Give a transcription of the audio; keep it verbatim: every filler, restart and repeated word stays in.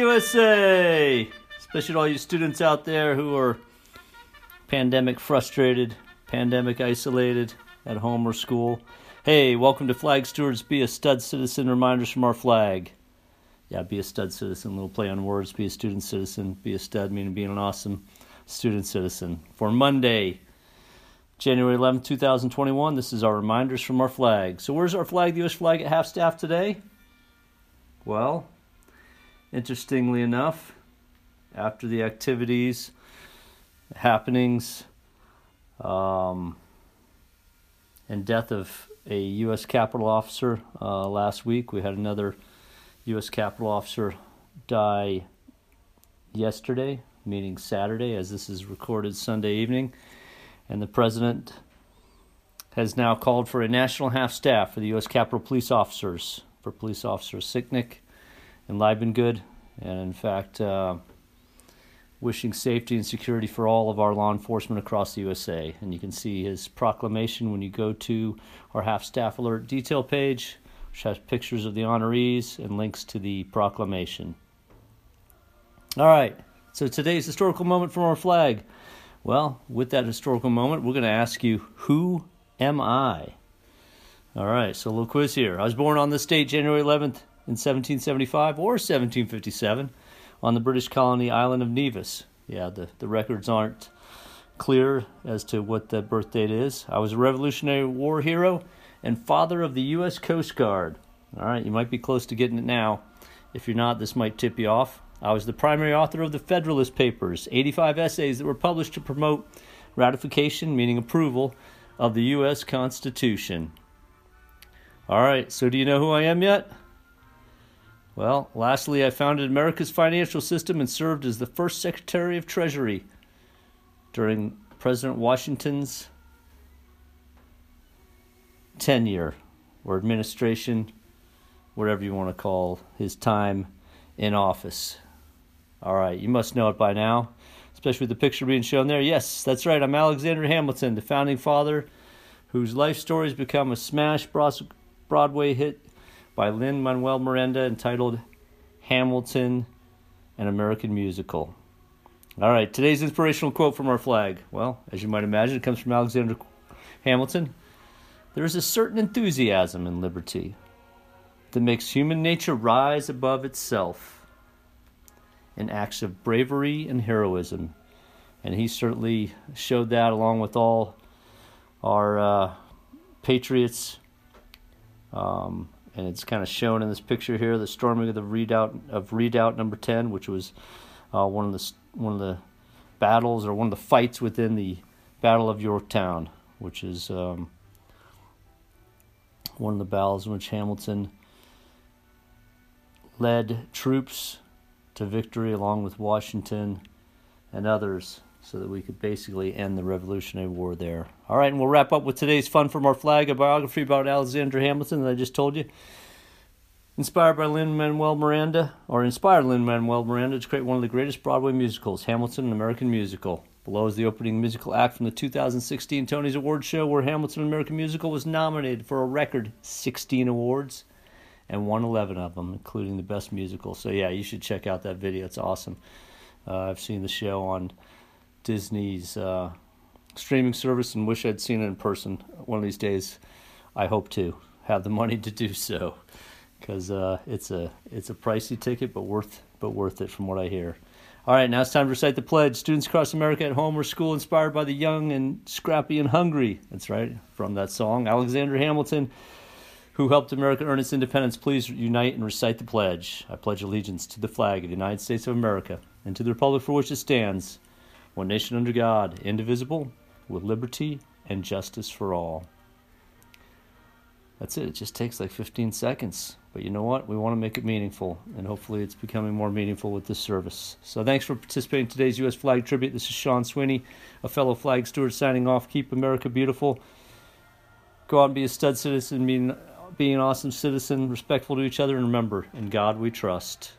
U S A, especially all you students out there who are pandemic frustrated, pandemic isolated at home or school. Hey, welcome to Flag Stewards Be a Stud Citizen, reminders from our flag. Yeah, be a stud citizen, little play on words, be a student citizen, be a stud, meaning being an awesome student citizen. For Monday, January eleventh, two thousand twenty-one, this is our reminders from our flag. So where's our flag, the U S flag at half-staff today? Well, interestingly enough, after the activities, happenings, um, and death of a U S Capitol officer uh, last week, we had another U S Capitol officer die yesterday, meaning Saturday, as this is recorded Sunday evening. And the president has now called for a national half-staff for the U S Capitol police officers, for police officers Sicknick and Liebengood, and in fact, uh, wishing safety and security for all of our law enforcement across the U S A. And you can see his proclamation when you go to our half-staff alert detail page, which has pictures of the honorees and links to the proclamation. All right, so today's historical moment from our flag. Well, with that historical moment, we're going to ask you, who am I? All right, so a little quiz here. I was born on this date, January eleventh, in seventeen seventy-five or seventeen fifty-seven on the British colony island of Nevis. Yeah, the, the records aren't clear as to what the birth date is. I was a Revolutionary War hero and father of the U S Coast Guard. All right, you might be close to getting it now. If you're not, this might tip you off. I was the primary author of the Federalist Papers, eighty-five essays that were published to promote ratification, meaning approval, of the U S Constitution. All right, so do you know who I am yet? Well, lastly, I founded America's financial system and served as the first Secretary of Treasury during President Washington's tenure or administration, whatever you want to call his time in office. All right, you must know it by now, especially with the picture being shown there. Yes, that's right, I'm Alexander Hamilton, the founding father whose life story has become a smash Broadway hit by Lin-Manuel Miranda entitled Hamilton, an American Musical. All right, today's inspirational quote from our flag. Well, as you might imagine, it comes from Alexander Hamilton. There is a certain enthusiasm in liberty that makes human nature rise above itself in acts of bravery and heroism. And he certainly showed that along with all our uh, patriots. Um, and it's kind of shown in this picture here, the storming of the Redoubt of Redoubt number ten, which was uh, one of the one of the battles or one of the fights within the Battle of Yorktown, which is um, one of the battles in which Hamilton led troops to victory along with Washington and others so that we could basically end the Revolutionary War there. All right, and we'll wrap up with today's fun from our flag, a biography about Alexander Hamilton that I just told you. Inspired by Lin-Manuel Miranda, or inspired Lin-Manuel Miranda to create one of the greatest Broadway musicals, Hamilton, an American Musical. Below is the opening musical act from the two thousand sixteen Tony's Award Show, where Hamilton, an American Musical was nominated for a record sixteen awards. And won eleven of them, including the best musical. So yeah, you should check out that video. It's awesome. Uh, I've seen the show on Disney's uh, streaming service and wish I'd seen it in person. One of these days, I hope to have the money to do so, because uh, it's a it's a pricey ticket, but worth but worth it from what I hear. All right, now it's time to recite the pledge. Students across America at home or school, inspired by the young and scrappy and hungry. That's right, from that song, Alexander Hamilton, who helped America earn its independence, please unite and recite the pledge. I pledge allegiance to the flag of the United States of America and to the republic for which it stands, one nation under God, indivisible, with liberty and justice for all. That's it. It just takes like fifteen seconds. But you know what? We want to make it meaningful, and hopefully it's becoming more meaningful with this service. So thanks for participating in today's U S Flag Tribute. This is Sean Sweeney, a fellow flag steward, signing off. Keep America beautiful. Go out and be a stud citizen, meaning be an awesome citizen, respectful to each other, and remember, in God we trust.